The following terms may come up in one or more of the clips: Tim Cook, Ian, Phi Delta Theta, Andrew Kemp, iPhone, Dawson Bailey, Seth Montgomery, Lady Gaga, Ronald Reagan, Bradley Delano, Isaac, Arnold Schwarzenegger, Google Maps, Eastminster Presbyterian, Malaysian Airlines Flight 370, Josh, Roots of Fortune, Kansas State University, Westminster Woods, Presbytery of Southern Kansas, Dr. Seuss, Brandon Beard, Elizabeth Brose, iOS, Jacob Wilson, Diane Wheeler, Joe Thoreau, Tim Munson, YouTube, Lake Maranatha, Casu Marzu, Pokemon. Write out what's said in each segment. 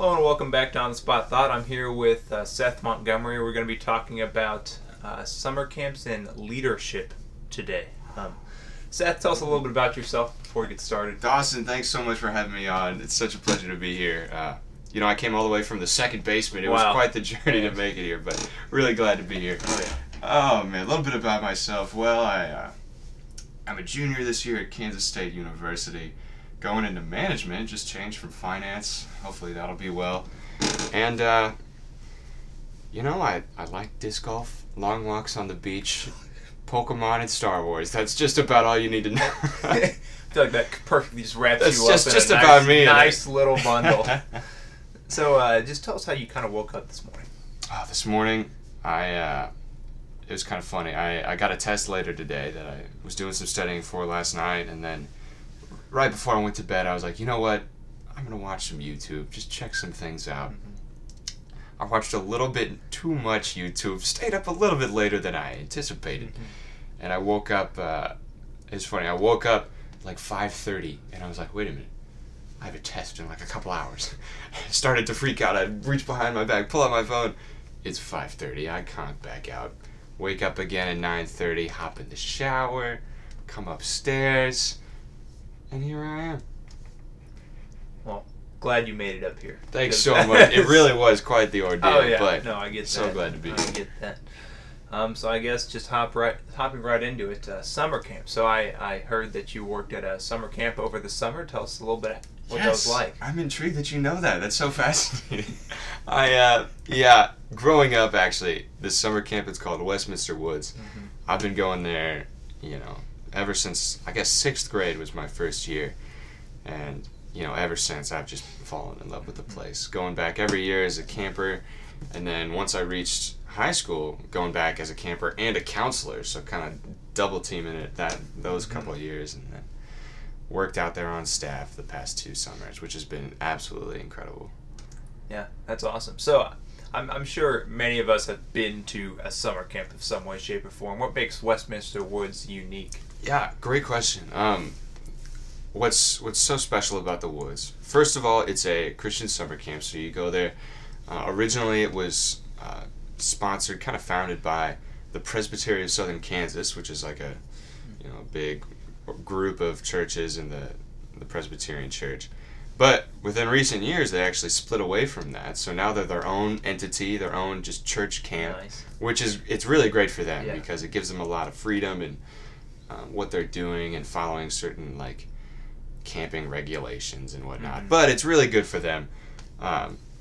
Hello and welcome back to On the Spot Thought. I'm here with Seth Montgomery. We're going to be talking about summer camps and leadership today. Seth, tell us a little bit about yourself before we get started. Dawson, thanks so much for having me on. It's such a pleasure to be here. You know, I came all the way from the second basement. It was quite the journey to make it here, but really glad to be here. Oh man, a little bit about myself. Well, I'm a junior this year at Kansas State University. Going into management, just changed from finance. Hopefully that'll be well. And, you know, I like disc golf, long walks on the beach, Pokemon, and Star Wars. That's just about all you need to know. I feel like that perfectly just wraps you up in a nice, nice little bundle. So just tell us how you kind of woke up this morning. Oh, this morning, it was kind of funny. I got a test later today that I was doing some studying for last night, and then right before I went to bed, I was like, you know what? I'm going to watch some YouTube, just check some things out. Mm-hmm. I watched a little bit too much YouTube, stayed up a little bit later than I anticipated. Mm-hmm. And I woke up, it's funny, I woke up like 5:30, and I was like, wait a minute, I have a test in like a couple hours. I started to freak out. I reached behind my back, pull out my phone. It's 5:30, I can't back out. Wake up again at 9:30, hop in the shower, come upstairs. And here I am. Well, glad you made it up here. Thanks so much. It really was quite the ordeal. Oh, yeah. But no, I get that. So glad to be here. I get that. So I guess just hopping right into it, summer camp. So I heard that you worked at a summer camp over the summer. Tell us a little bit what that was like. I'm intrigued that you know that. That's so fascinating. Yeah, growing up, actually, this summer camp, it's called Westminster Woods. Mm-hmm. I've been going there, you know, ever since, I guess, 6th grade was my first year. And, you know, ever since, I've just fallen in love with the place. Going back every year as a camper, and then once I reached high school, going back as a camper and a counselor, so kind of double-teaming it those couple of years, and then worked out there on staff the past 2 summers, which has been absolutely incredible. Yeah, that's awesome. So I'm sure many of us have been to a summer camp of some way, shape, or form. What makes Westminster Woods unique? Yeah, great question. What's so special about the Woods? First of all, it's a Christian summer camp, so you go there. Originally, it was sponsored, kind of founded by the Presbytery of Southern Kansas, which is like a big group of churches in the Presbyterian Church. But within recent years, they actually split away from that. So now they're their own entity, their own just church camp, which is it's really great for them because it gives them a lot of freedom and what they're doing and following certain like camping regulations and whatnot. Mm-hmm. But it's really good for them.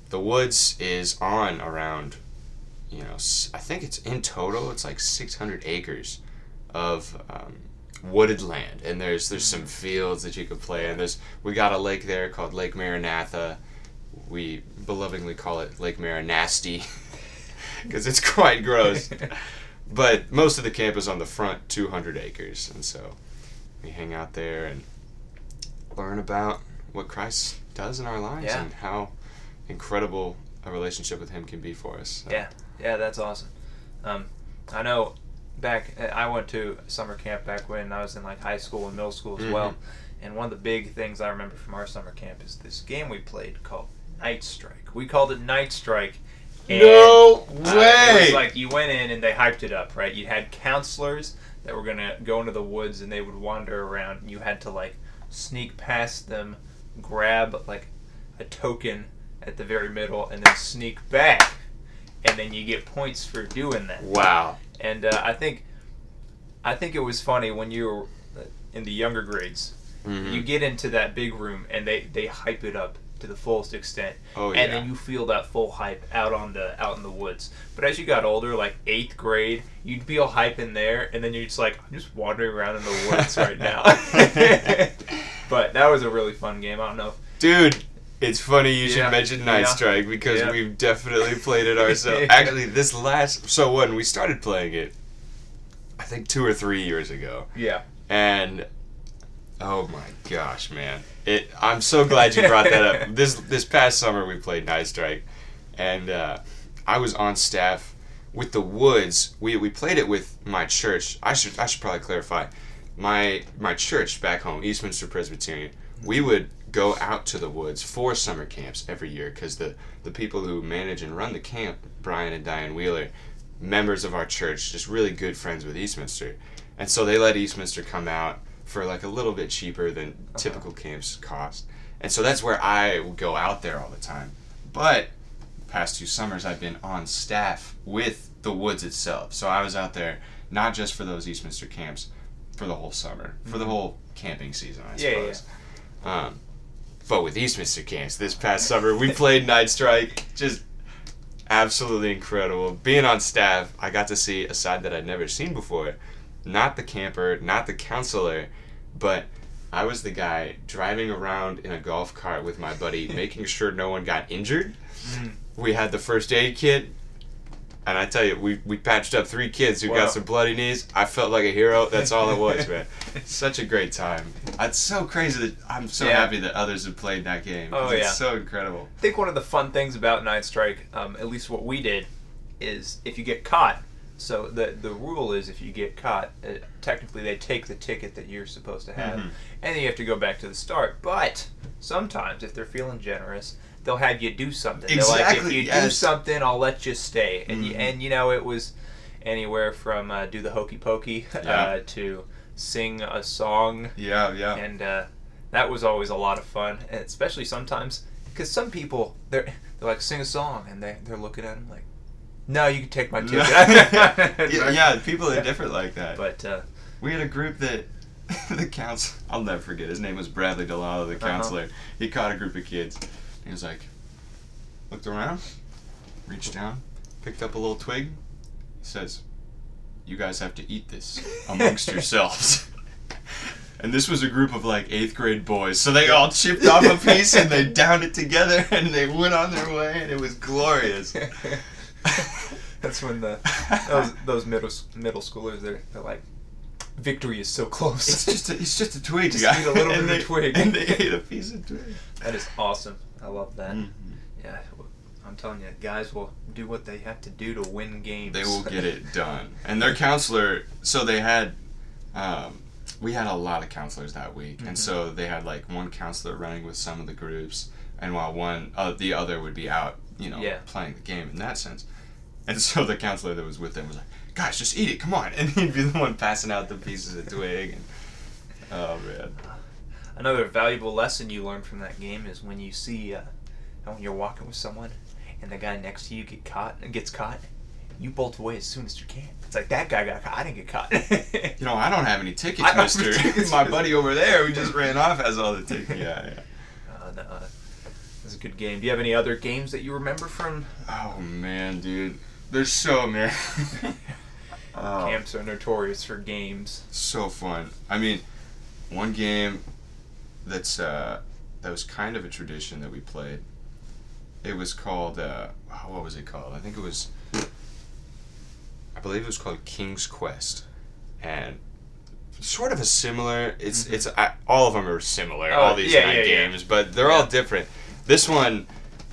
The Woods is on around, I think it's in total, it's like 600 acres of wooded land, and there's some fields that you could play in. We got a lake there called Lake Maranatha. We belovedly call it Lake Maranasty because it's quite gross. But most of the camp is on the front 200 acres, and so we hang out there and learn about what Christ does in our lives and how incredible a relationship with Him can be for us. So. Yeah, that's awesome. I know. I went to summer camp back when I was in like high school and middle school as well, and one of the big things I remember from our summer camp is this game we played called Night Strike. We called it Night Strike. And, no way! It was like you went in and they hyped it up, right? You had counselors that were going to go into the woods and they would wander around, and you had to like sneak past them, grab like a token at the very middle, and then sneak back, and then you get points for doing that. Wow. And I think it was funny when you were in the younger grades, you get into that big room and they hype it up to the fullest extent. Oh, yeah. And then you feel that full hype out in the woods. But as you got older, like 8th grade, you'd be all hype in there, and then you're just like, I'm just wandering around in the woods right now. But that was a really fun game. I don't know. Dude, it's funny you should mention Night Strike because we've definitely played it ourselves. Actually, when we started playing it, I think 2 or 3 years ago. Yeah. And oh my gosh, man! I'm so glad you brought that up. This past summer we played Night Strike, and I was on staff with the Woods. We played it with my church. I should probably clarify, my church back home, Eastminster Presbyterian. We would go out to the woods for summer camps every year, because the people who manage and run the camp, Brian and Diane Wheeler, members of our church, just really good friends with Eastminster. And so they let Eastminster come out for like a little bit cheaper than typical camps cost. And so that's where I will go out there all the time. But the past two summers I've been on staff with the woods itself. So I was out there not just for those Eastminster camps, for the whole summer, for the whole camping season, I suppose. Yeah. But with Eastminster camps this past summer, we played Night Strike, just absolutely incredible. Being on staff, I got to see a side that I'd never seen before. Not the camper, not the counselor, but I was the guy driving around in a golf cart with my buddy, making sure no one got injured. We had the first aid kit, and I tell you, we patched up three kids who got some bloody knees. I felt like a hero. That's all it was, man. Such a great time. It's so crazy that I'm so happy that others have played that game. Oh, yeah. It's so incredible. I think one of the fun things about Night Strike, at least what we did, is if you get caught, so the rule is if you get caught, technically they take the ticket that you're supposed to have, and then you have to go back to the start. But sometimes, if they're feeling generous, they'll have you do something. Exactly. They're like, if you do something, I'll let you stay. And you know, it was anywhere from do the hokey pokey to sing a song. Yeah, yeah. And that was always a lot of fun, and especially sometimes because some people they're like sing a song, and they're looking at them like, no, you can take my ticket. Yeah, people are different like that. But we had a group that. I'll never forget. His name was Bradley Delano, the counselor. He caught a group of kids. He was like, looked around, reached down, picked up a little twig. He says, you guys have to eat this amongst yourselves. And this was a group of like 8th grade boys. So they all chipped off a piece and they downed it together and they went on their way and it was glorious. That's when those middle schoolers, they're like, victory is so close. It's just a twig. Just eat a little bit of a twig. And they ate a piece of twig. That is awesome. I love that. Yeah, I'm telling you, guys will do what they have to do to win games. They will get it done. And their counselor, so they had, we had a lot of counselors that week, and so they had like one counselor running with some of the groups, and while one, the other would be out, you know, playing the game in that sense. And so the counselor that was with them was like, guys, just eat it, come on. And he'd be the one passing out the pieces of twig. And, oh, man. Another valuable lesson you learn from that game is when you see, when you're walking with someone and the guy next to you gets caught, you bolt away as soon as you can. It's like, that guy got caught, I didn't get caught. You know, I don't have any tickets, mister. My buddy over there who just ran off has all the tickets. Yeah. No, that's a good game. Do you have any other games that you remember from? Oh, man, dude. There's so many. Camps are notorious for games. So fun. I mean, one game that's that was kind of a tradition that we played. It was called what was it called? I believe it was called King's Quest, and sort of a similar. It's all of them are similar. All these nine games, but they're all different. This one,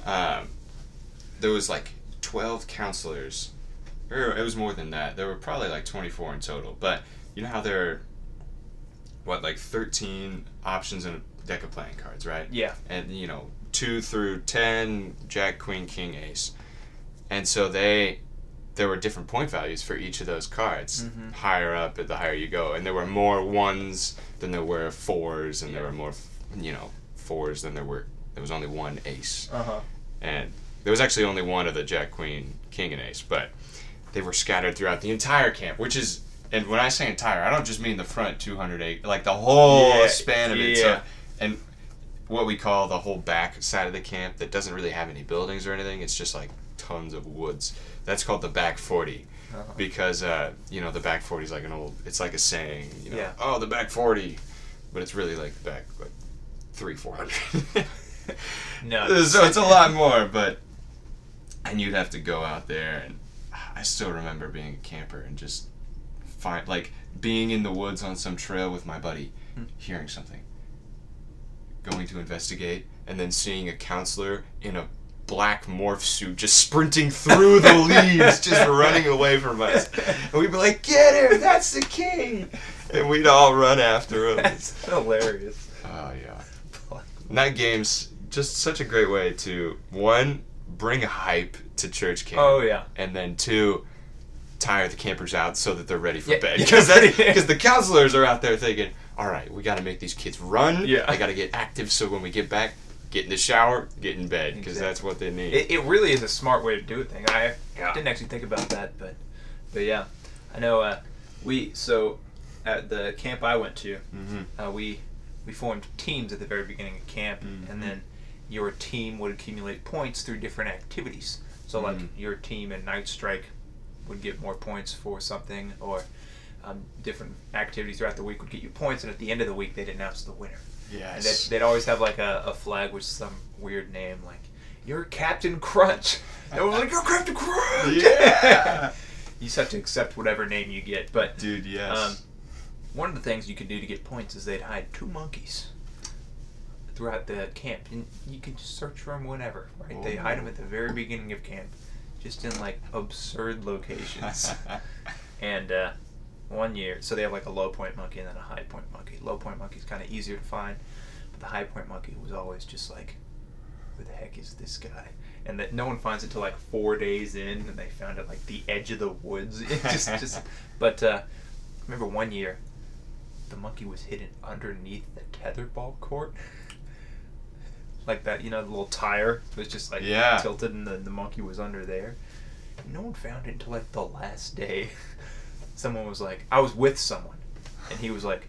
there was like 12 counselors, or it was more than that. There were probably like 24 in total. But you know how there are, 13 options in a deck of playing cards, right? Yeah. And, 2 through 10, Jack, Queen, King, Ace. And so there were different point values for each of those cards, higher up, the higher you go. And there were more ones than there were fours, and there were more, fours than there was only one ace. And there was actually only one of the Jack, Queen, King, and Ace, but they were scattered throughout the entire camp, which is... And when I say entire, I don't just mean the front 200 acres, like the whole span of it. So, and what we call the whole back side of the camp that doesn't really have any buildings or anything. It's just like tons of woods. That's called the back 40 because, the back 40 is like it's like a saying, oh, the back 40. But it's really like the back 300-400. No. So it's a lot more, but... And you'd have to go out there, and I still remember being a camper and just... being in the woods on some trail with my buddy, hearing something, going to investigate, and then seeing a counselor in a black morph suit just sprinting through the leaves, just running away from us. And we'd be like, get him, that's the king! And we'd all run after him. That's hilarious. Oh, yeah. Black night games, just such a great way to, one, bring hype to church camp. Oh, yeah. And then, two, tire the campers out so that they're ready for bed. Because the counselors are out there thinking, all right, we got to make these kids run. Yeah. I got to get active so when we get back, get in the shower, get in bed, because that's what they need. It really is a smart way to do it. I didn't actually think about that, but yeah. I know at the camp I went to, mm-hmm. We formed teams at the very beginning of camp, mm-hmm. and then your team would accumulate points through different activities. So, mm-hmm. like, your team in Night Strike would get more points for something, or different activities throughout the week would get you points, and at the end of the week they'd announce the winner. Yes. And they'd always have, like, a flag with some weird name, like, you're Captain Crunch. And we're like, you're Captain Crunch! Yeah! You just have to accept whatever name you get, but... Dude, yes. One of the things you could do to get points is they'd hide two monkeys throughout the camp, and you could just search for them whenever, right? Oh. They hide them at the very beginning of camp, just in, like, absurd locations. And, one year, so they have, like, a low point monkey and then a high point monkey. Low point monkey is kind of easier to find, but the high point monkey was always just like, who the heck is this guy? And that no one finds it till, like, 4 days in, and they found it, like, the edge of the woods. It just but, remember one year, the monkey was hidden underneath the tetherball court. Like that, you know, the little tire was just, like, tilted, and the monkey was under there. And no one found it until, like, the last day. Someone was like, I was with someone, and he was like,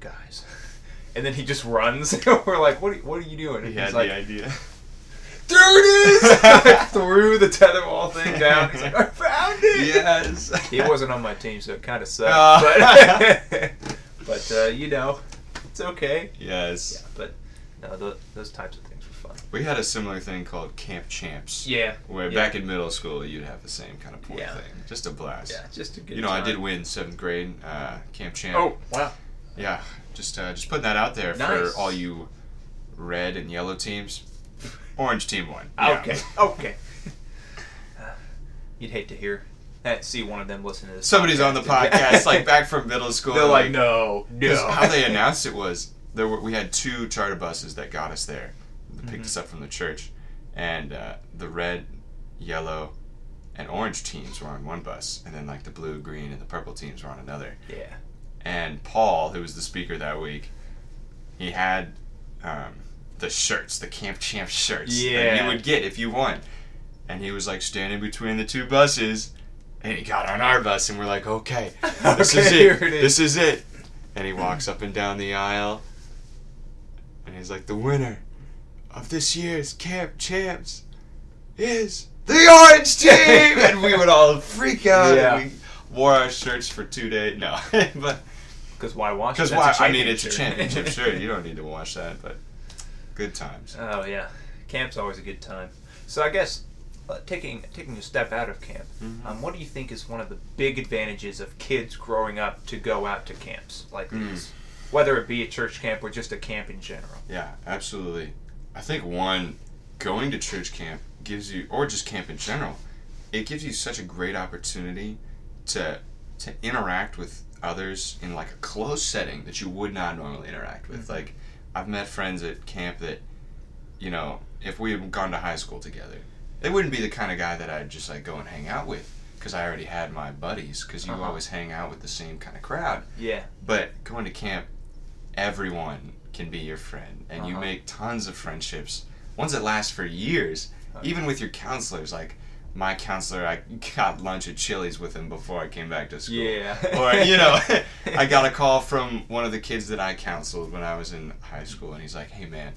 guys. And then he just runs. We're like, what are you doing? And he had the idea. There it is! Like, threw the tetherball thing down. He's like, I found it! Yes. He wasn't on my team, so it kind of sucked. But you know, it's okay. Yes. Yeah, but no, those types of things were fun. We had a similar thing called Camp Champs. Yeah. Where back in middle school, you'd have the same kind of point thing. Just a blast. Yeah, just a good time. You know, time. I did win 7th grade Camp Champ. Oh, wow. Yeah, just putting that out there for all you red and yellow teams. Orange team won. Yeah. Okay. You'd hate to hear that. See one of them listen to this. Somebody's podcast. On the podcast, like, back from middle school. They're like, no. How they announced it was we had two charter buses that got us there. They picked us up from the church, and the red, yellow, and orange teams were on one bus, and then, like, the blue, green, and the purple teams were on another. Yeah. And Paul, who was the speaker that week, he had. The shirts, the Camp Champ shirts that you would get if you won. And he was, like, standing between the two buses, and he got on our bus, and we're like, okay, this is it. And he walks up and down the aisle, and he's like, the winner of this year's Camp Champs is the Orange Team! And we would all freak out, and we wore our shirts for 2 days. No, but... Because why wash it? Because it's a championship shirt. You don't need to wash that, but... Good times. Oh, yeah. Camp's always a good time. So I guess taking a step out of camp, what do you think is one of the big advantages of kids growing up to go out to camps like these? Whether it be a church camp or just a camp in general. Yeah, absolutely. I think going to church camp gives you, or just camp in general, it gives you such a great opportunity to interact with others in, like, a close setting that you would not normally interact with. Like, I've met friends at camp that, you know, if we had gone to high school together, they wouldn't be the kind of guy that I'd just, like, go and hang out with, because I already had my buddies, because you always hang out with the same kind of crowd. Yeah. But going to camp, everyone can be your friend, and you make tons of friendships, ones that last for years, even with your counselors. Like, my counselor, I got lunch at Chili's with him before I came back to school. Yeah. Or, you know, I got a call from one of the kids that I counseled when I was in high school, and he's like, hey, man,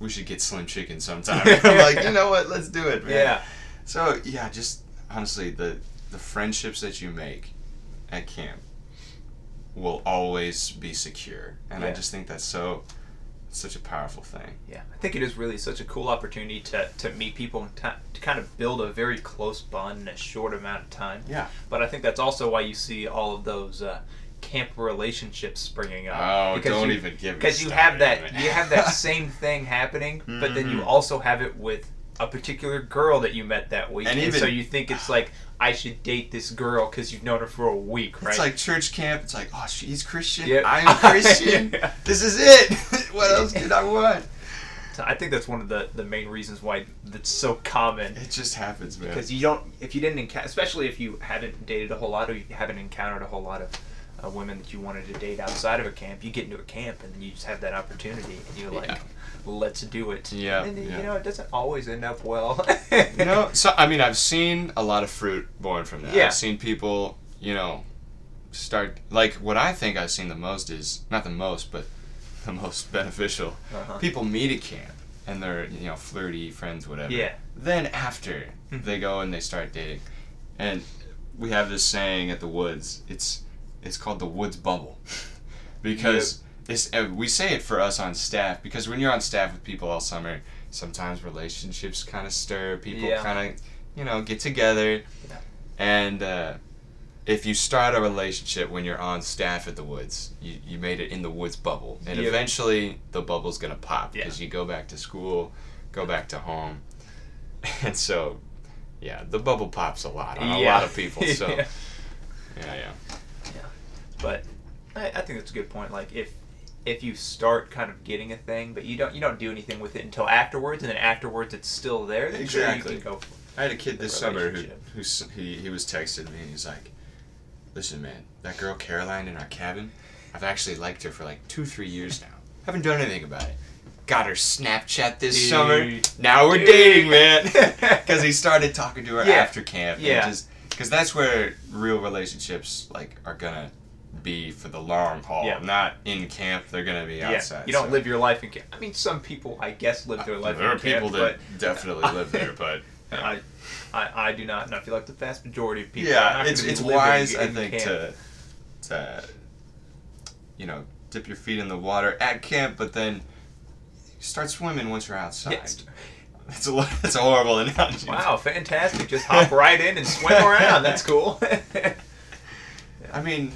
we should get Slim Chicken sometime. And I'm like, you know what, let's do it, man. Yeah. So, yeah, just honestly, the friendships that you make at camp will always be secure. And I just think that's such a powerful thing. Yeah, I think it is really such a cool opportunity to meet people and to kind of build a very close bond in a short amount of time. Yeah. But I think that's also why you see all of those camp relationships springing up. Oh, because don't even give me started. Because you have that same thing happening, but then you also have it with a particular girl that you met that week, and so you think it's like, I should date this girl because you've known her for a week, right? It's like church camp. It's like, oh, she's Christian. Yep. I'm Christian. Yeah. This is it. What else did I want? I think that's one of the main reasons why that's so common. It just happens, man. Because you don't, if you didn't encounter, especially if you haven't dated a whole lot or you haven't encountered a whole lot of women that you wanted to date outside of a camp, you get into a camp and you just have that opportunity and you're like, let's do it. Yeah. And then, you know, it doesn't always end up well. You know, so, I mean, I've seen a lot of fruit born from that. Yeah. I've seen people, you know, start, like, what I think I've seen the most is, not the most, but the most beneficial. Uh-huh. People meet at camp and they're, you know, flirty friends, whatever. Yeah. Then after they go and they start dating. And we have this saying at the Woods, it's called the Woods bubble. Because we say it for us on staff, because when you're on staff with people all summer, sometimes relationships kind of stir, people kind of, you know, get together. Yeah. And if you start a relationship when you're on staff at the Woods, you made it in the Woods bubble. And eventually the bubble's going to pop because you go back to school, go back to home. And so, yeah, the bubble pops a lot on a lot of people. So, But I think that's a good point. Like, if you start kind of getting a thing, but you don't do anything with it until afterwards, and then afterwards it's still there, then exactly. You can go. I had a kid this summer who was texting me, and he's like, listen, man, that girl Caroline in our cabin, I've actually liked her for like 2-3 years now. Haven't done anything about it. Got her Snapchat this summer. Now we're dating, man. Because he started talking to her after camp. Yeah. Because that's where real relationships, like, are going to be for the long haul. Yeah. Not in camp. They're going to be outside. You don't live your life in camp. I mean, some people, I guess, live their life in camp. There are people that definitely live there, but... Yeah. I do not, and I feel like the vast majority of people are not going to be living in camp. Yeah, it's wise, I think, to you know, dip your feet in the water at camp, but then start swimming once you're outside. Yes. That's a horrible analogy. Wow, fantastic. Just hop right in and swim around. That's cool. I mean...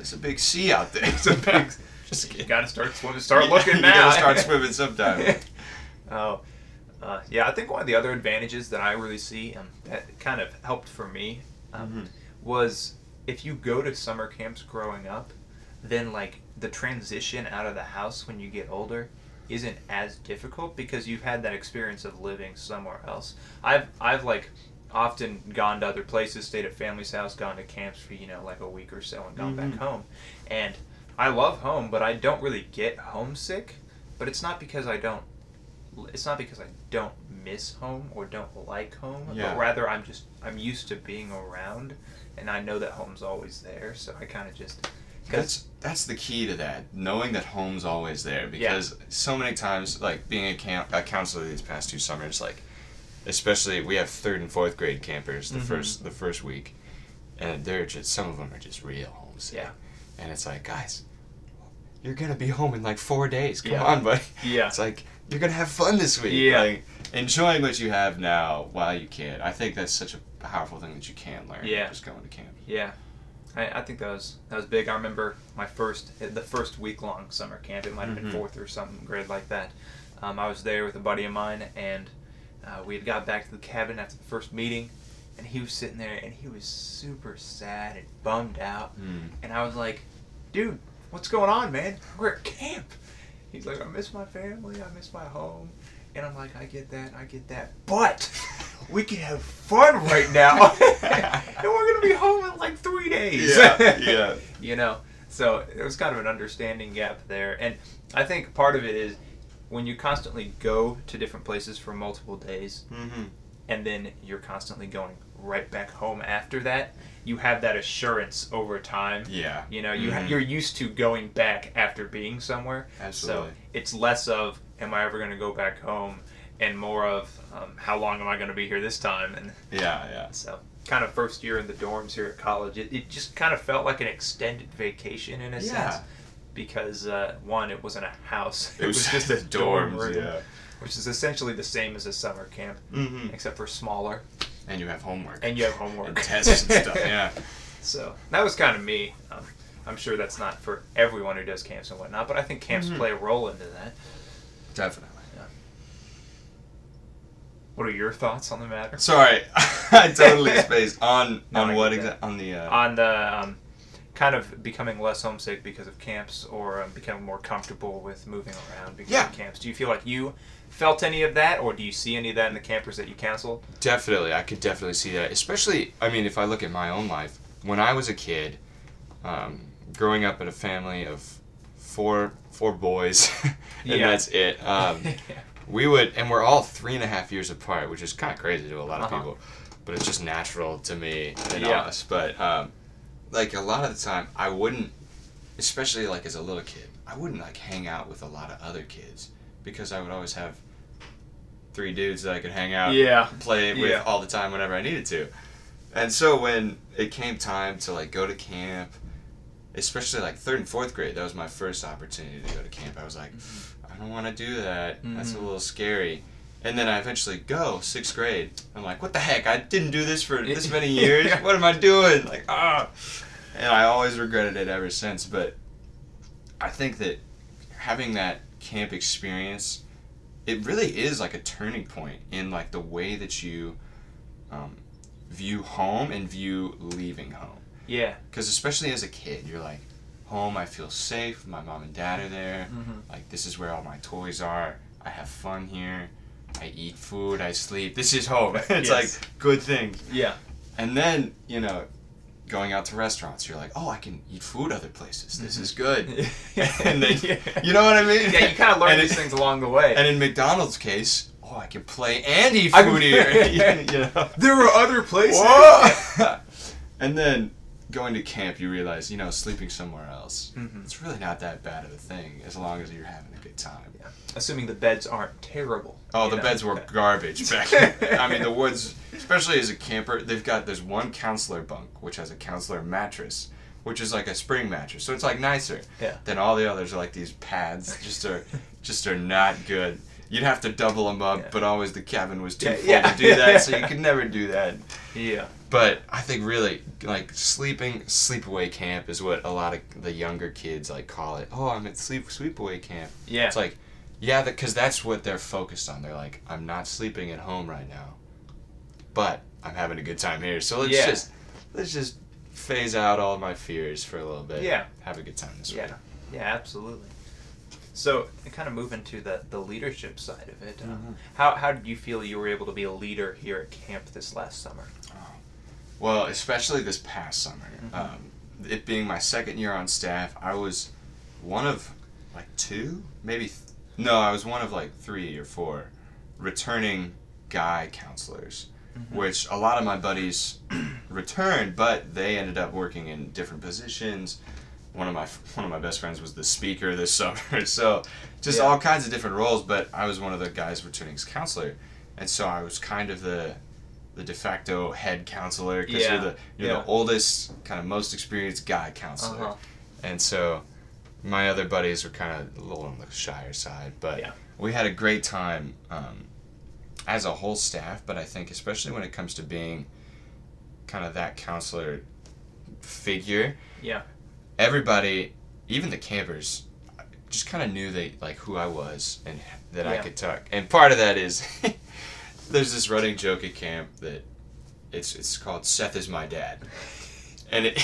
It's a big sea out there. It's a big. Just kidding. You gotta start swimming. Start looking now. You gotta start swimming sometime. Oh, I think one of the other advantages that I really see that kind of helped for me was if you go to summer camps growing up, then like the transition out of the house when you get older isn't as difficult because you've had that experience of living somewhere else. I've like. Often gone to other places, stayed at family's house, gone to camps for, you know, like a week or so and gone back home. And I love home, but I don't really get homesick. But it's not because I don't miss home or don't like home, but rather I'm used to being around and I know that home's always there, so I kind of just... That's the key to that, knowing that home's always there, because so many times, like being a counselor these past 2 summers, like, especially we have 3rd and 4th grade campers the first week, and they're just, some of them are just real homesick. Yeah. And it's like, guys, you're gonna be home in like 4 days. Come on, buddy. Yeah. It's like you're gonna have fun this week. Yeah. Like enjoying what you have now while you can. I think that's such a powerful thing that you can learn. Yeah. Just going to camp. Yeah. I think that was big. I remember the first week long summer camp. It might have been 4th or something grade like that. I was there with a buddy of mine and. We had got back to the cabin after the first meeting, and he was sitting there, and he was super sad and bummed out. Mm. And I was like, dude, what's going on, man? We're at camp. He's like, I miss my family. I miss my home. And I'm like, I get that. But we can have fun right now, and we're going to be home in like 3 days. Yeah. You know, so it was kind of an understanding gap there. And I think part of it is, when you constantly go to different places for multiple days, and then you're constantly going right back home after that, you have that assurance over time. Yeah. You know, you're used to going back after being somewhere. Absolutely. So it's less of, am I ever going to go back home, and more of, how long am I going to be here this time? And so kind of first year in the dorms here at college, it just kind of felt like an extended vacation in a sense. Because, one, it wasn't a house. It was just a dorm room, which is essentially the same as a summer camp, except for smaller. And you have homework. And tests and stuff, So that was kind of me. I'm sure that's not for everyone who does camps and whatnot, but I think camps play a role into that. Definitely. Yeah. What are your thoughts on the matter? Sorry, I totally spaced on what exactly on the kind of becoming less homesick because of camps, or becoming more comfortable with moving around because of camps. Do you feel like you felt any of that, or do you see any of that in the campers that you counseled? Definitely, I could definitely see that. Especially, I mean, if I look at my own life, when I was a kid, growing up in a family of four boys, and that's it. We would, and we're all 3.5 years apart, which is kind of crazy to a lot of people, but it's just natural to me and us. But like a lot of the time, I wouldn't, especially like as a little kid, I wouldn't like hang out with a lot of other kids because I would always have three dudes that I could hang out and play with all the time whenever I needed to. And so when it came time to like go to camp, especially like 3rd and 4th grade, that was my first opportunity to go to camp. I was like, I don't want to do that. That's a little scary. And then I eventually go 6th grade. I'm like, what the heck? I didn't do this for this many years. What am I doing? Like, and I always regretted it ever since. But I think that having that camp experience, it really is like a turning point in like the way that you view home and view leaving home. Yeah. Because especially as a kid, you're like, home, I feel safe, my mom and dad are there, like this is where all my toys are, I have fun here, I eat food, I sleep, this is home. It's like good things. Yeah. And then, you know, going out to restaurants, you're like, oh, I can eat food other places, this is good. And then, you know what I mean? Yeah, you kind of learn these things along the way. And in McDonald's case, oh, I can play and eat food here. You know? There were other places. Whoa. And then going to camp, you realize, you know, sleeping somewhere else, it's really not that bad of a thing as long as you're having a good time. Yeah. Assuming the beds aren't terrible. Oh, the beds were garbage back then. I mean, the woods, especially as a camper, they've got this one counselor bunk, which has a counselor mattress, which is like a spring mattress, so it's like nicer. Yeah. Then all the others are like these pads, just are not good. You'd have to double them up, but always the cabin was too full to do that, so you could never do that. Yeah. But I think really, like, sleepaway camp is what a lot of the younger kids, like, call it. Oh, I'm at sleepaway camp. Yeah. It's like, because that's what they're focused on. They're like, I'm not sleeping at home right now, but I'm having a good time here. So let's just phase out all my fears for a little bit. Yeah. Have a good time this week. Yeah, absolutely. So, kind of moving to the leadership side of it, how did you feel you were able to be a leader here at camp this last summer? Oh. Well, especially this past summer. It being my 2nd year on staff, I was one of, like, I was one of, like, 3 or 4 returning guy counselors, which a lot of my buddies returned, but they ended up working in different positions. One of my best friends was the speaker this summer, so just all kinds of different roles. But I was one of the guys returning as counselor, and so I was kind of the de facto head counselor because you're the oldest, kind of most experienced guy counselor, and so my other buddies were kind of a little on the shyer side. But we had a great time as a whole staff. But I think especially when it comes to being kind of that counselor figure, everybody, even the campers, just kind of knew who I was and that I could talk. And part of that is there's this running joke at camp that it's called Seth is my dad, and it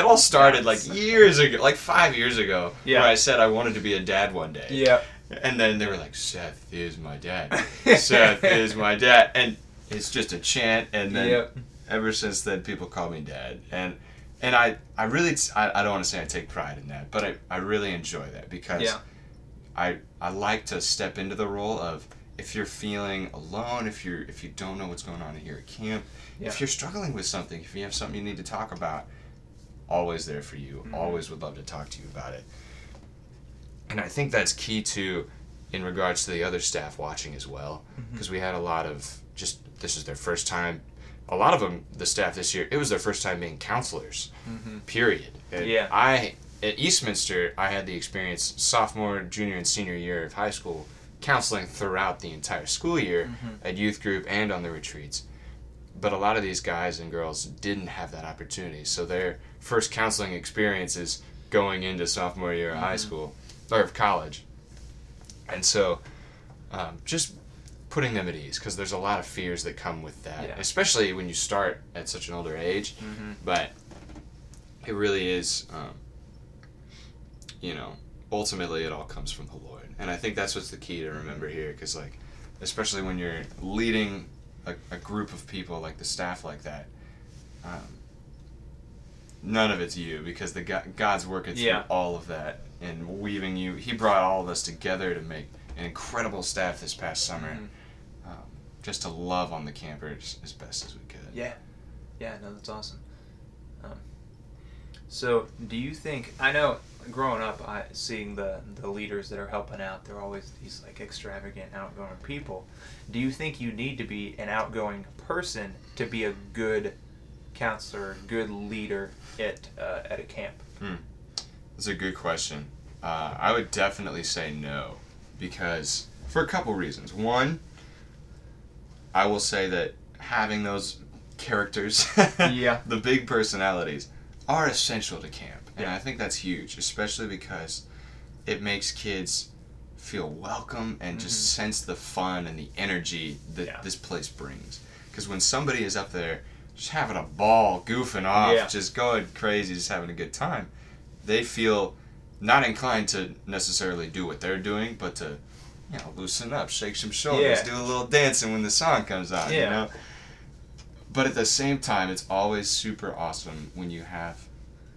all started like years ago, like 5 years ago, where I said I wanted to be a dad one day. Yeah. And then they were like, Seth is my dad. Seth is my dad, and it's just a chant. And then ever since then, people call me dad. And I really, I don't want to say I take pride in that, but I really enjoy that because I like to step into the role of, if you're feeling alone, if you don't know what's going on here at camp, if you're struggling with something, if you have something you need to talk about, always there for you, always would love to talk to you about it. And I think that's key too in regards to the other staff watching as well, because we had a lot of this is their first time. A lot of them, the staff this year, it was their first time being counselors, period. And at Eastminster, I had the experience sophomore, junior, and senior year of high school counseling throughout the entire school year at youth group and on the retreats. But a lot of these guys and girls didn't have that opportunity, so their first counseling experience is going into sophomore year of high school, or of college. And so just putting them at ease, because there's a lot of fears that come with that, yeah. especially when you start at such an older age. Mm-hmm. But it really is, you know, ultimately it all comes from the Lord. And I think that's what's the key to remember here, because, like, especially when you're leading a group of people, like the staff like that, none of it's you, because God's working through yeah. all of that and weaving you. He brought all of us together to make an incredible staff this past summer, mm-hmm. Just to love on the campers as best as we could. Yeah. Yeah, no, that's awesome. So do you think, I know growing up, seeing the leaders that are helping out, they're always these like extravagant, outgoing people. Do you think you need to be an outgoing person to be a good counselor, good leader at a camp? That's a good question. I would definitely say no, because for a couple reasons. One, I will say that having those characters, yeah. the big personalities, are essential to camp, and yeah. I think that's huge, especially because it makes kids feel welcome and just mm-hmm. sense the fun and the energy that yeah. this place brings. Because when somebody is up there just having a ball, goofing off, yeah. just going crazy, just having a good time, they feel not inclined to necessarily do what they're doing, but to, you know, loosen up, shake some shoulders, yeah. do a little dancing when the song comes on, yeah. you know? But at the same time, it's always super awesome when you have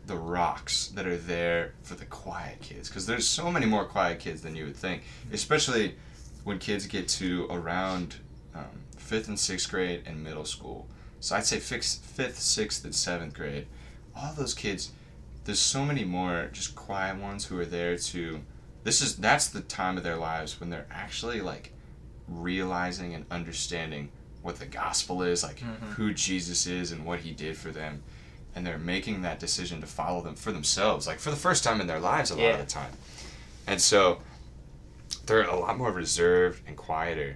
the rocks that are there for the quiet kids, because there's so many more quiet kids than you would think, especially when kids get to around 5th and 6th grade and middle school. So I'd say 5th, 6th, and 7th grade. All those kids, there's so many more just quiet ones who are there to... That's the time of their lives when they're actually like realizing and understanding what the gospel is, like mm-hmm. who Jesus is and what he did for them, and they're making that decision to follow them for themselves, like for the first time in their lives a yeah. lot of the time. And so they're a lot more reserved and quieter.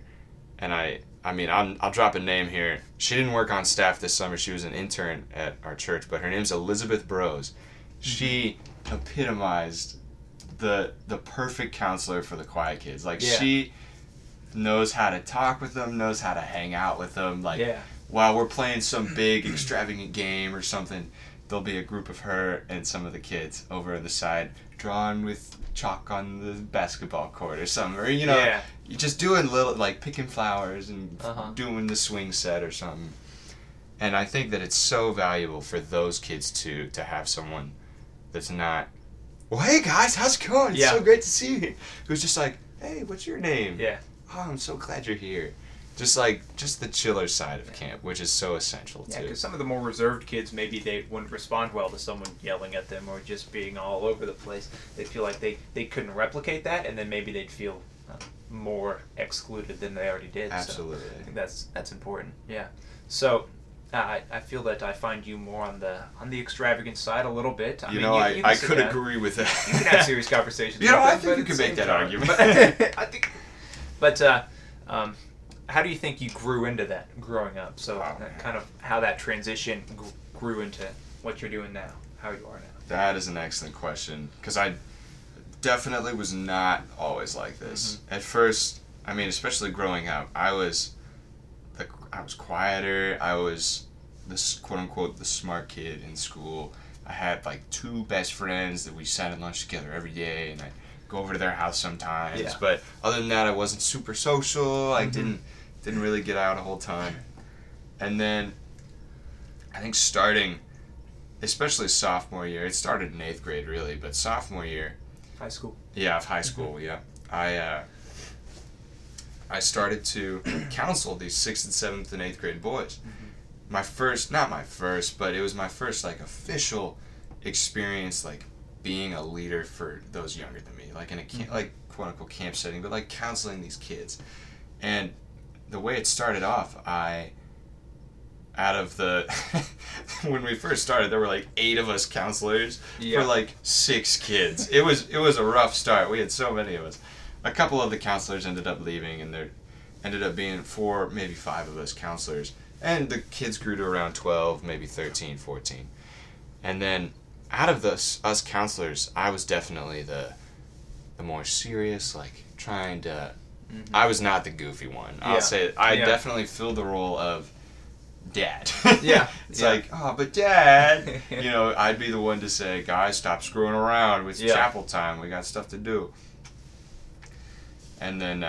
And I mean, I'll drop a name here. She didn't work on staff this summer. She was an intern at our church, but her name's Elizabeth Brose. She epitomized the perfect counselor for the quiet kids. Like yeah. she knows how to talk with them, knows how to hang out with them. Like yeah. while we're playing some big extravagant game or something, there'll be a group of her and some of the kids over on the side drawing with chalk on the basketball court or something, or you know yeah. just doing little, like, picking flowers and uh-huh. doing the swing set or something. And I think that it's so valuable for those kids to have someone that's not, well, hey guys, how's it going, yeah. it's so great to see you, who's just like, hey, what's your name, yeah, oh, I'm so glad you're here. Just like, just the chiller side of camp, which is so essential, yeah, too. Yeah, because some of the more reserved kids, maybe they wouldn't respond well to someone yelling at them or just being all over the place. They feel like they couldn't replicate that, and then maybe they'd feel more excluded than they already did. Absolutely. So I think that's important, yeah. So I feel that I find you more on the extravagant side a little bit. I mean, I could agree with that. You can have serious conversations. I think you can make that argument. But how do you think you grew into that growing up? So kind of how that transition grew into what you're doing now, how you are now. That is an excellent question, because I definitely was not always like this. Mm-hmm. At first, I mean, especially growing up, I was quieter. I was this quote unquote the smart kid in school. I had like two best friends that we sat at lunch together every day, and I go over to their house sometimes, yeah. but other than that, I wasn't super social. I mm-hmm. didn't really get out a whole time. And then I think starting, especially sophomore year, it started in 8th grade really, but sophomore year, high school, mm-hmm. yeah, I started to counsel these 6th and 7th and 8th grade boys. Mm-hmm. It was my first like official experience, like being a leader for those younger than me, like in a camp, like quote unquote camp setting, but like counseling these kids. And the way it started off, when we first started, there were like 8 of us counselors yeah. for like 6 kids. It was a rough start. We had so many of us. A couple of the counselors ended up leaving, and there ended up being 4, maybe 5 of us counselors. And the kids grew to around 12, maybe 13, 14. And then out of us counselors, I was definitely the more serious, like trying to Mm-hmm. I was not the goofy one. I'll say I definitely filled the role of dad. It's like, oh, but dad, you know, I'd be the one to say, guys, stop screwing around with chapel time. We got stuff to do. And then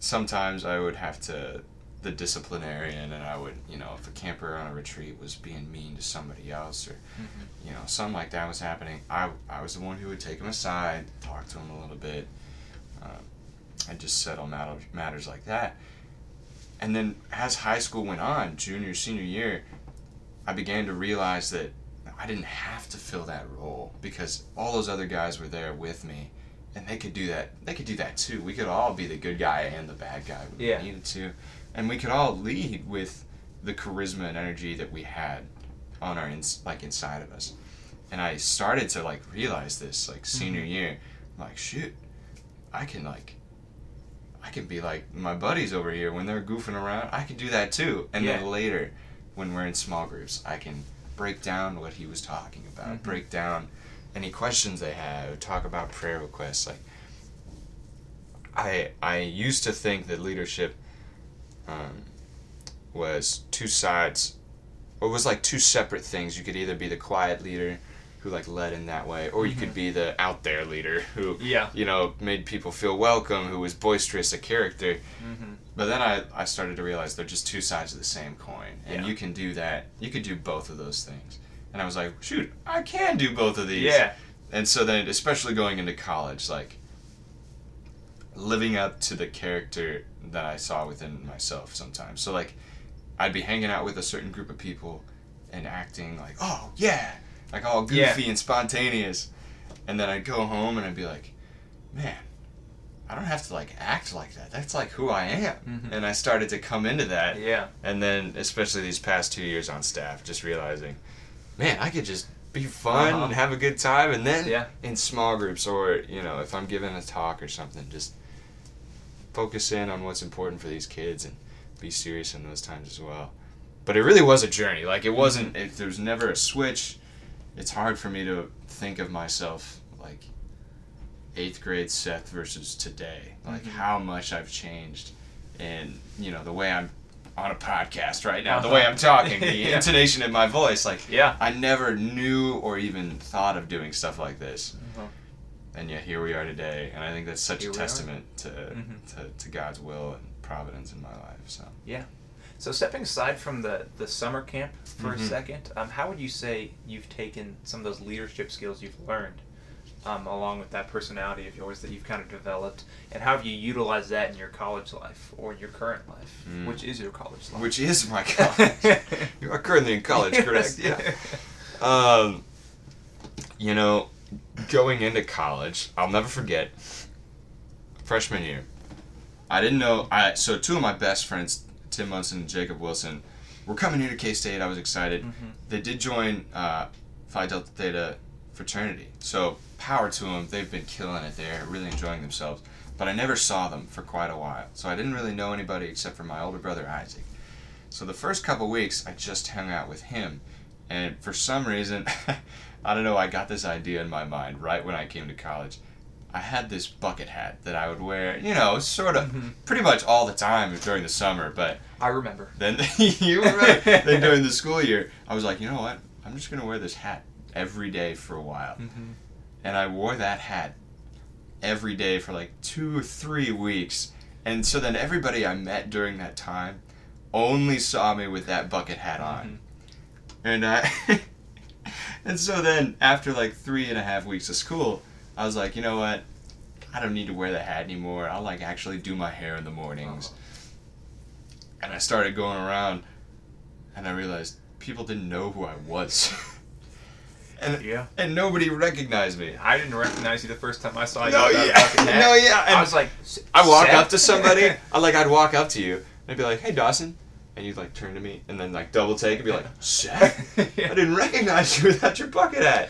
sometimes I would have to, the disciplinarian, and I would, you know, if a camper on a retreat was being mean to somebody else or, you know, something like that was happening, I was the one who would take them aside, talk to them a little bit, and just settle matters like that. And then as high school went on, junior, senior year, I began to realize that I didn't have to fill that role because all those other guys were there with me, and they could do that. They could do that too. We could all be the good guy and the bad guy when we needed to. And we could all lead with the charisma and energy that we had on our inside of us. And I started to like realize this like senior year. I'm like, shoot, I can be like my buddies over here when they're goofing around. I can do that too. And then later, when we're in small groups, I can break down what he was talking about, break down any questions they have, talk about prayer requests. Like, I used to think that leadership was two sides, or it was like two separate things. You could either be the quiet leader who like led in that way, or you could be the out there leader who you know, made people feel welcome, who was boisterous a character. But then I started to realize they're just two sides of the same coin, and you can do that. You could do both of those things. And I was like, shoot, I can do both of these. And so then, especially going into college, like living up to the character that I saw within myself sometimes. So like I'd be hanging out with a certain group of people and acting like, oh yeah, like all goofy and spontaneous, and then I'd go home and I'd be like, man, I don't have to like act like that. That's like who I am. And I started to come into that. And then especially these past 2 years on staff, just realizing, man, I could just be fun and have a good time. And then in small groups, or you know, if I'm giving a talk or something, just focus in on what's important for these kids and be serious in those times as well. But it really was a journey. Like it wasn't, if there was never a switch. It's hard for me to think of myself like 8th grade Seth versus today, like how much I've changed, and you know, the way I'm on a podcast right now, the way I'm talking, the intonation in my voice, like I never knew or even thought of doing stuff like this. And yet here we are today, and I think that's such a testament to God's will and providence in my life. So so stepping aside from the summer camp for a second, how would you say you've taken some of those leadership skills you've learned, along with that personality of yours that you've kind of developed, and how have you utilized that in your college life or in your current life, which is your college life? Which is my college. You are currently in college, correct? You know, going into college, I'll never forget, freshman year, I didn't know, so two of my best friends, Tim Munson and Jacob Wilson, were coming here to K-State. I was excited. They did join Phi Delta Theta fraternity, so power to them. They've been killing it there, really enjoying themselves. But I never saw them for quite a while, so I didn't really know anybody except for my older brother, Isaac. So the first couple weeks, I just hung out with him. And for some reason, I don't know, I got this idea in my mind right when I came to college. I had this bucket hat that I would wear, you know, sort of pretty much all the time during the summer, but... I remember. Then you remember. Then during the school year, I was like, you know what? I'm just going to wear this hat every day for a while. And I wore that hat every day for like 2 or 3 weeks. And so then everybody I met during that time only saw me with that bucket hat on. And I... And so then, after like 3.5 weeks of school, I was like, you know what? I don't need to wear the hat anymore. I'll like actually do my hair in the mornings. And I started going around, and I realized people didn't know who I was. And nobody recognized me. I didn't recognize you the first time I saw you. And I was like, I walk up to somebody. I'd walk up to you, and I'd be like, hey, Dawson. And you'd like turn to me and then like double take and be like, Seth, I didn't recognize you without your bucket hat.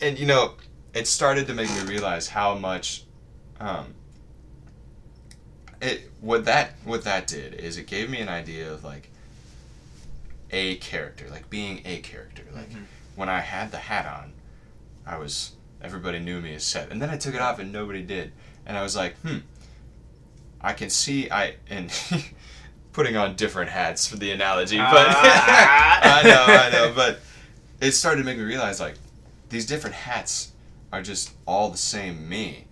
And you know, it started to make me realize how much, what that did is it gave me an idea of like a character, like being a character. Like when I had the hat on, everybody knew me as Seth. And then I took it off and nobody did. And I was like, I can see and putting on different hats for the analogy, but I know, but it started to make me realize, like, these different hats are just all the same me.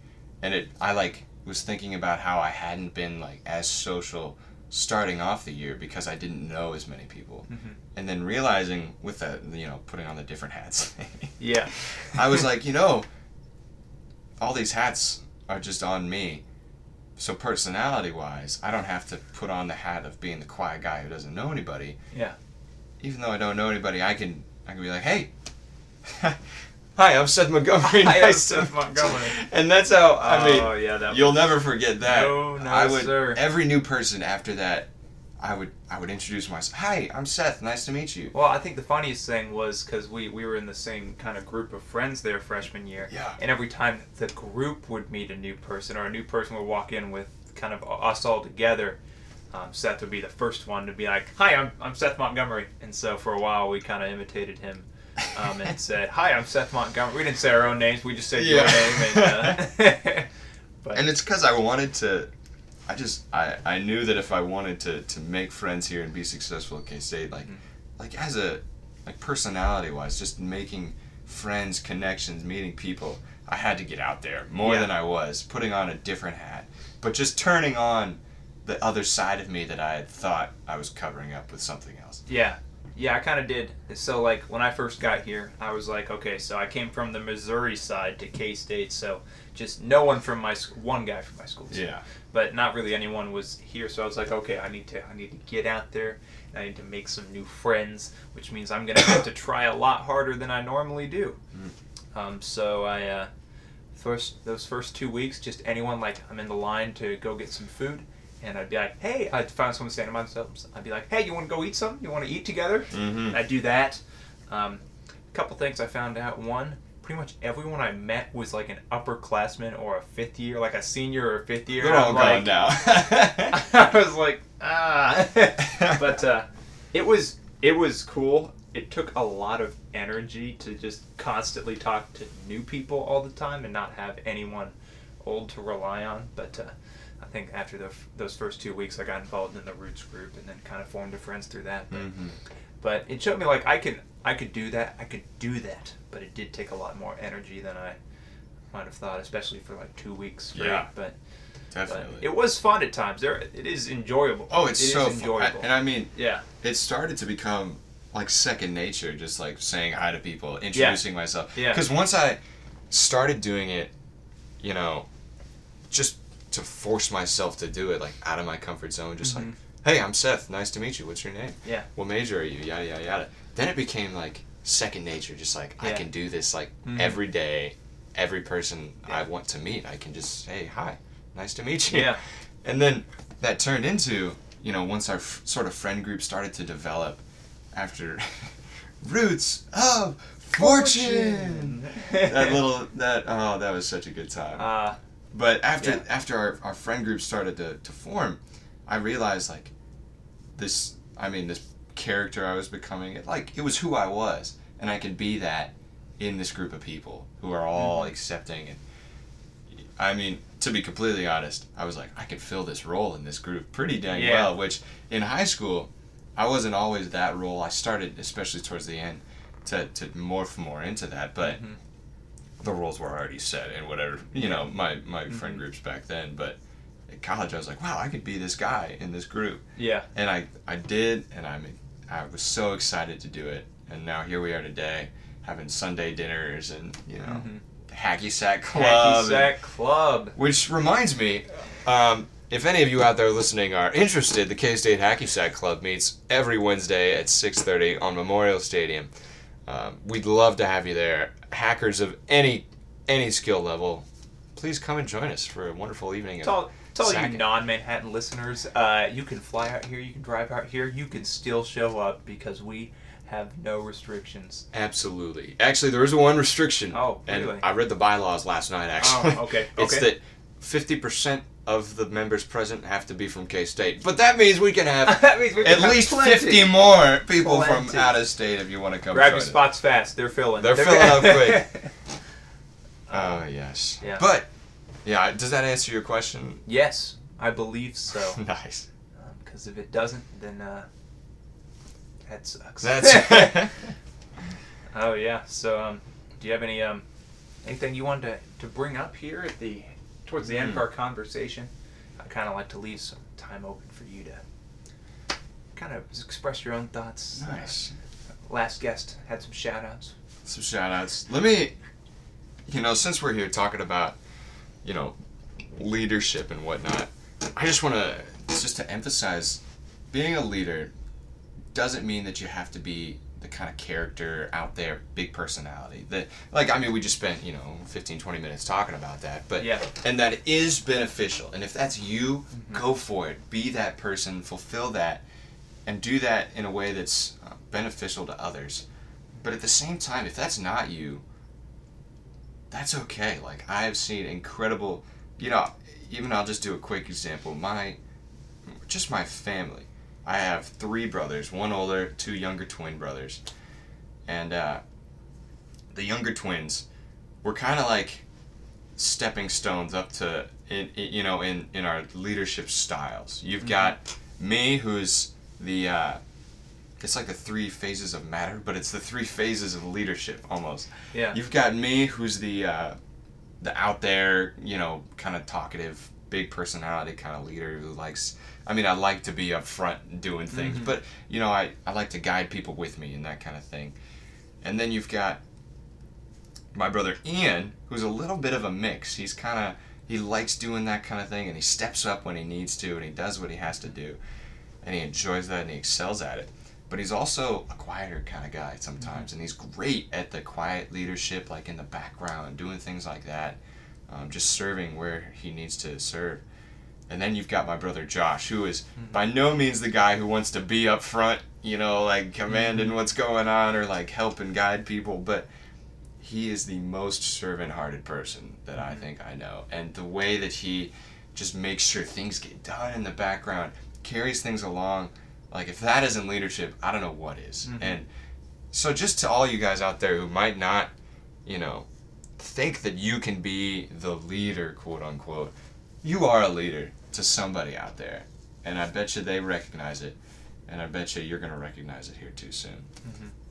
And I was thinking about how I hadn't been, like, as social starting off the year because I didn't know as many people. Mm-hmm. And then realizing with the, putting on the different hats. Yeah. I was like, all these hats are just on me. So personality-wise, I don't have to put on the hat of being the quiet guy who doesn't know anybody. Yeah. Even though I don't know anybody, I can be like, hey, hi, I'm Seth Montgomery. And that's how, you'll never forget that. No, sir. Every new person after that, I would introduce myself. Hi, I'm Seth. Nice to meet you. Well, I think the funniest thing was because we were in the same kind of group of friends there freshman year. Yeah. And every time the group would meet a new person or a new person would walk in with kind of us all together, Seth would be the first one to be like, hi, I'm Seth Montgomery. And so for a while we kind of imitated him. And said, hi, I'm Seth Montgomery. We didn't say our own names. We just said your name. And, and it's because I wanted to, I knew that if I wanted to make friends here and be successful at K-State, like personality-wise, just making friends, connections, meeting people, I had to get out there more than I was, putting on a different hat. But just turning on the other side of me that I had thought I was covering up with something else. Yeah. Yeah, I kind of did. So, like, when I first got here, I was like, okay, so I came from the Missouri side to K-State, so just one guy from my school. So. Yeah. But not really anyone was here, so I was like, okay, I need to get out there, and I need to make some new friends, which means I'm going to have to try a lot harder than I normally do. Mm. So I, those first 2 weeks, just anyone, like, I'm in the line to go get some food. And I'd be like, hey, I'd find someone standing by themselves. I'd be like, hey, you want to go eat something? You want to eat together? Mm-hmm. I'd do that. A couple things I found out. One, pretty much everyone I met was like an upperclassman or a fifth year, like a senior or a fifth year. They're all gone now. I was like, ah. But it was cool. It took a lot of energy to just constantly talk to new people all the time and not have anyone old to rely on. But... I think after those first 2 weeks, I got involved in the Roots group and then kind of formed a friends through that. But, but it showed me, like, I could do that. But it did take a lot more energy than I might have thought, especially for, like, 2 weeks. Straight. Yeah, but definitely. But it was fun at times. It is enjoyable. Oh, it's so enjoyable. And I mean, it started to become, like, second nature, just, like, saying hi to people, introducing myself. Yeah. Because once I started doing it, just... to force myself to do it, like, out of my comfort zone, just like, hey, I'm Seth, nice to meet you, what's your name? Yeah. What major are you? Yada, yada, yada. Then it became, like, second nature, just like, I can do this, like, every day, every person I want to meet, I can just say, hi, nice to meet you. Yeah. And then that turned into, once our sort of friend group started to develop after Roots of Fortune! That was such a good time. But after our friend group started to form, I realized, like, this character I was becoming, it was who I was. And I could be that in this group of people who are all accepting. And I mean, to be completely honest, I was like, I could fill this role in this group pretty dang well, which in high school, I wasn't always that role. I started, especially towards the end, to morph more into that. But... the roles were already set and whatever, my friend groups back then. But at college, I was like, wow, I could be this guy in this group. Yeah. And I did, and I was so excited to do it. And now here we are today, having Sunday dinners and, the Hacky Sack Club. Which reminds me, if any of you out there listening are interested, the K-State Hacky Sack Club meets every Wednesday at 6:30 on Memorial Stadium. We'd love to have you there. Hackers of any skill level, please come and join us for a wonderful evening. To all you non-Manhattan listeners, you can fly out here, you can drive out here, you can still show up because we have no restrictions. Absolutely. Actually, there is one restriction. Oh, really? And I read the bylaws last night, actually. Oh, okay. It's that 50% of the members present have to be from K-State. But that means we can have at least 50 more people from out of state if you want to come. Grab your spots fast. They're filling. They're filling up quick. Oh, yes. Yeah. But, does that answer your question? Yes. I believe so. Nice. Because if it doesn't, then that sucks. That's Oh, yeah. So, do you have any anything you wanted to bring up here at the towards the end of our conversation? I kind of like to leave some time open for you to kind of express your own thoughts. Nice. Last guest had some shout-outs. Some shout-outs. Let me, since we're here talking about, leadership and whatnot, I just want to, just to emphasize, being a leader doesn't mean that you have to be the kind of character out there, big personality. We just spent, 15, 20 minutes talking about that. But yeah. And that is beneficial. And if that's you, go for it. Be that person, fulfill that, and do that in a way that's beneficial to others. But at the same time, if that's not you, that's okay. I have seen incredible, even I'll just do a quick example. My family. I have 3 brothers, one older, 2 younger twin brothers. And the younger twins were kind of like stepping stones up to, in our leadership styles. You've got me, who's the... it's like the 3 phases of matter, but it's the 3 phases of leadership almost. Yeah. You've got me, who's the out there, kind of talkative, big personality kind of leader who likes. I like to be up front doing things, but I like to guide people with me and that kind of thing. And then you've got my brother Ian, who's a little bit of a mix. He's he likes doing that kind of thing, and he steps up when he needs to, and he does what he has to do, and he enjoys that and he excels at it. But he's also a quieter kind of guy sometimes, and he's great at the quiet leadership, like in the background, doing things like that, just serving where he needs to serve. And then you've got my brother Josh, who is by no means the guy who wants to be up front, commanding what's going on or help and guide people, but he is the most servant-hearted person that I think I know. And the way that he just makes sure things get done in the background, carries things along, if that isn't leadership, I don't know what is. And so just to all you guys out there who might not, think that you can be the leader, quote unquote, you are a leader to somebody out there. And I bet you they recognize it. And I bet you you're going to recognize it here too soon.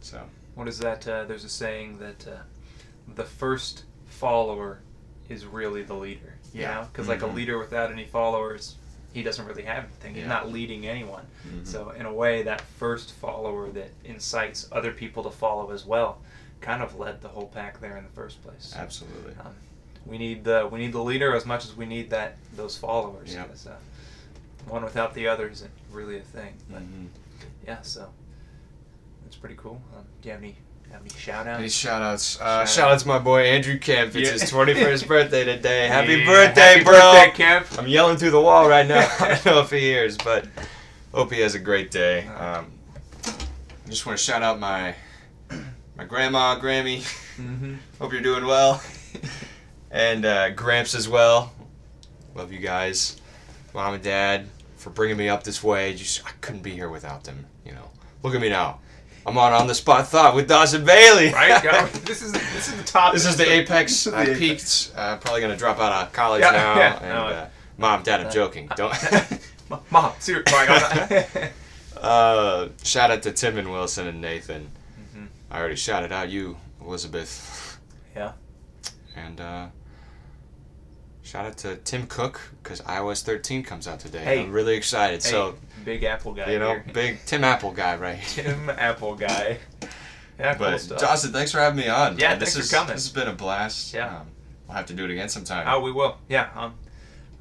So what is that? There's a saying that the first follower is really the leader. Yeah. Because a leader without any followers... he doesn't really have anything. He's not leading anyone. So in a way, that first follower that incites other people to follow as well kind of led the whole pack there in the first place. Absolutely. We need the leader as much as we need those followers. Yep. 'Cause, one without the other isn't really a thing. But so that's pretty cool. Do you have any shout-outs? Any shout-outs? Shout-outs my boy Andrew Kemp. It's his 21st birthday today. Happy birthday, bro. Happy birthday, Kemp. I'm yelling through the wall right now. I don't know if he hears, but hope he has a great day. I just want to shout out my grandma, Grammy. Hope you're doing well. And Gramps as well. Love you guys. Mom and Dad for bringing me up this way. I couldn't be here without them, Look at me now. I'm on the spot thought with Dawson Bailey. Right, yo. This is the top. This is the apex. I peaked. Probably gonna drop out of college now. Yeah, and, Mom, Dad, I'm joking. Don't. Mom, seriously. Shout out to Tim and Wilson and Nathan. I already shouted out you, Elizabeth. Yeah. And shout out to Tim Cook because iOS 13 comes out today. Hey. I'm really excited. Hey. So. Big Apple guy. Big Tim Apple guy, right? Tim Apple guy. Yeah, cool stuff. Dawson, thanks for having me on. Yeah, thanks for coming. This has been a blast. Yeah. We'll have to do it again sometime. Oh, we will. Yeah.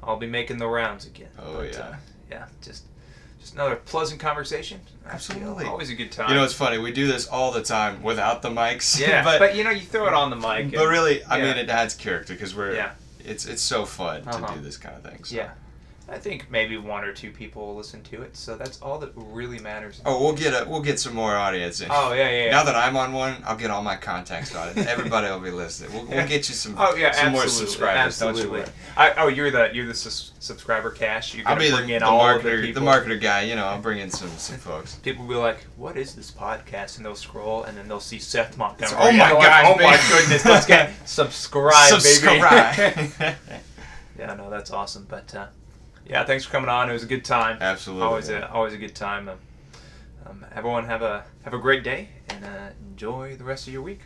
I'll be making the rounds again. Oh, but, Just another pleasant conversation. Absolutely. Always a good time. It's funny. We do this all the time without the mics. Yeah, but you throw it on the mic. But really, it adds character because we're... Yeah. It's so fun to do this kind of thing. So. Yeah. I think maybe 1 or 2 people will listen to it, so that's all that really matters. Oh, we'll get some more audience in. Oh yeah. Now that I'm on one, I'll get all my contacts on it. Everybody will be listening. We'll get you some. Oh, yeah, some more subscribers. Absolutely. Don't you worry. You're the subscriber cash. You're gonna bring in all marketer, of the people. The marketer guy. I'll bring in some folks. People will be like, "What is this podcast?" And they'll scroll, and then they'll see Seth Montgomery. Oh my gosh! Oh my goodness! Let's get subscribe, baby. Yeah, no, that's awesome, but. Yeah, thanks for coming on. It was a good time. Absolutely. Always a good time. Everyone have a great day and enjoy the rest of your week.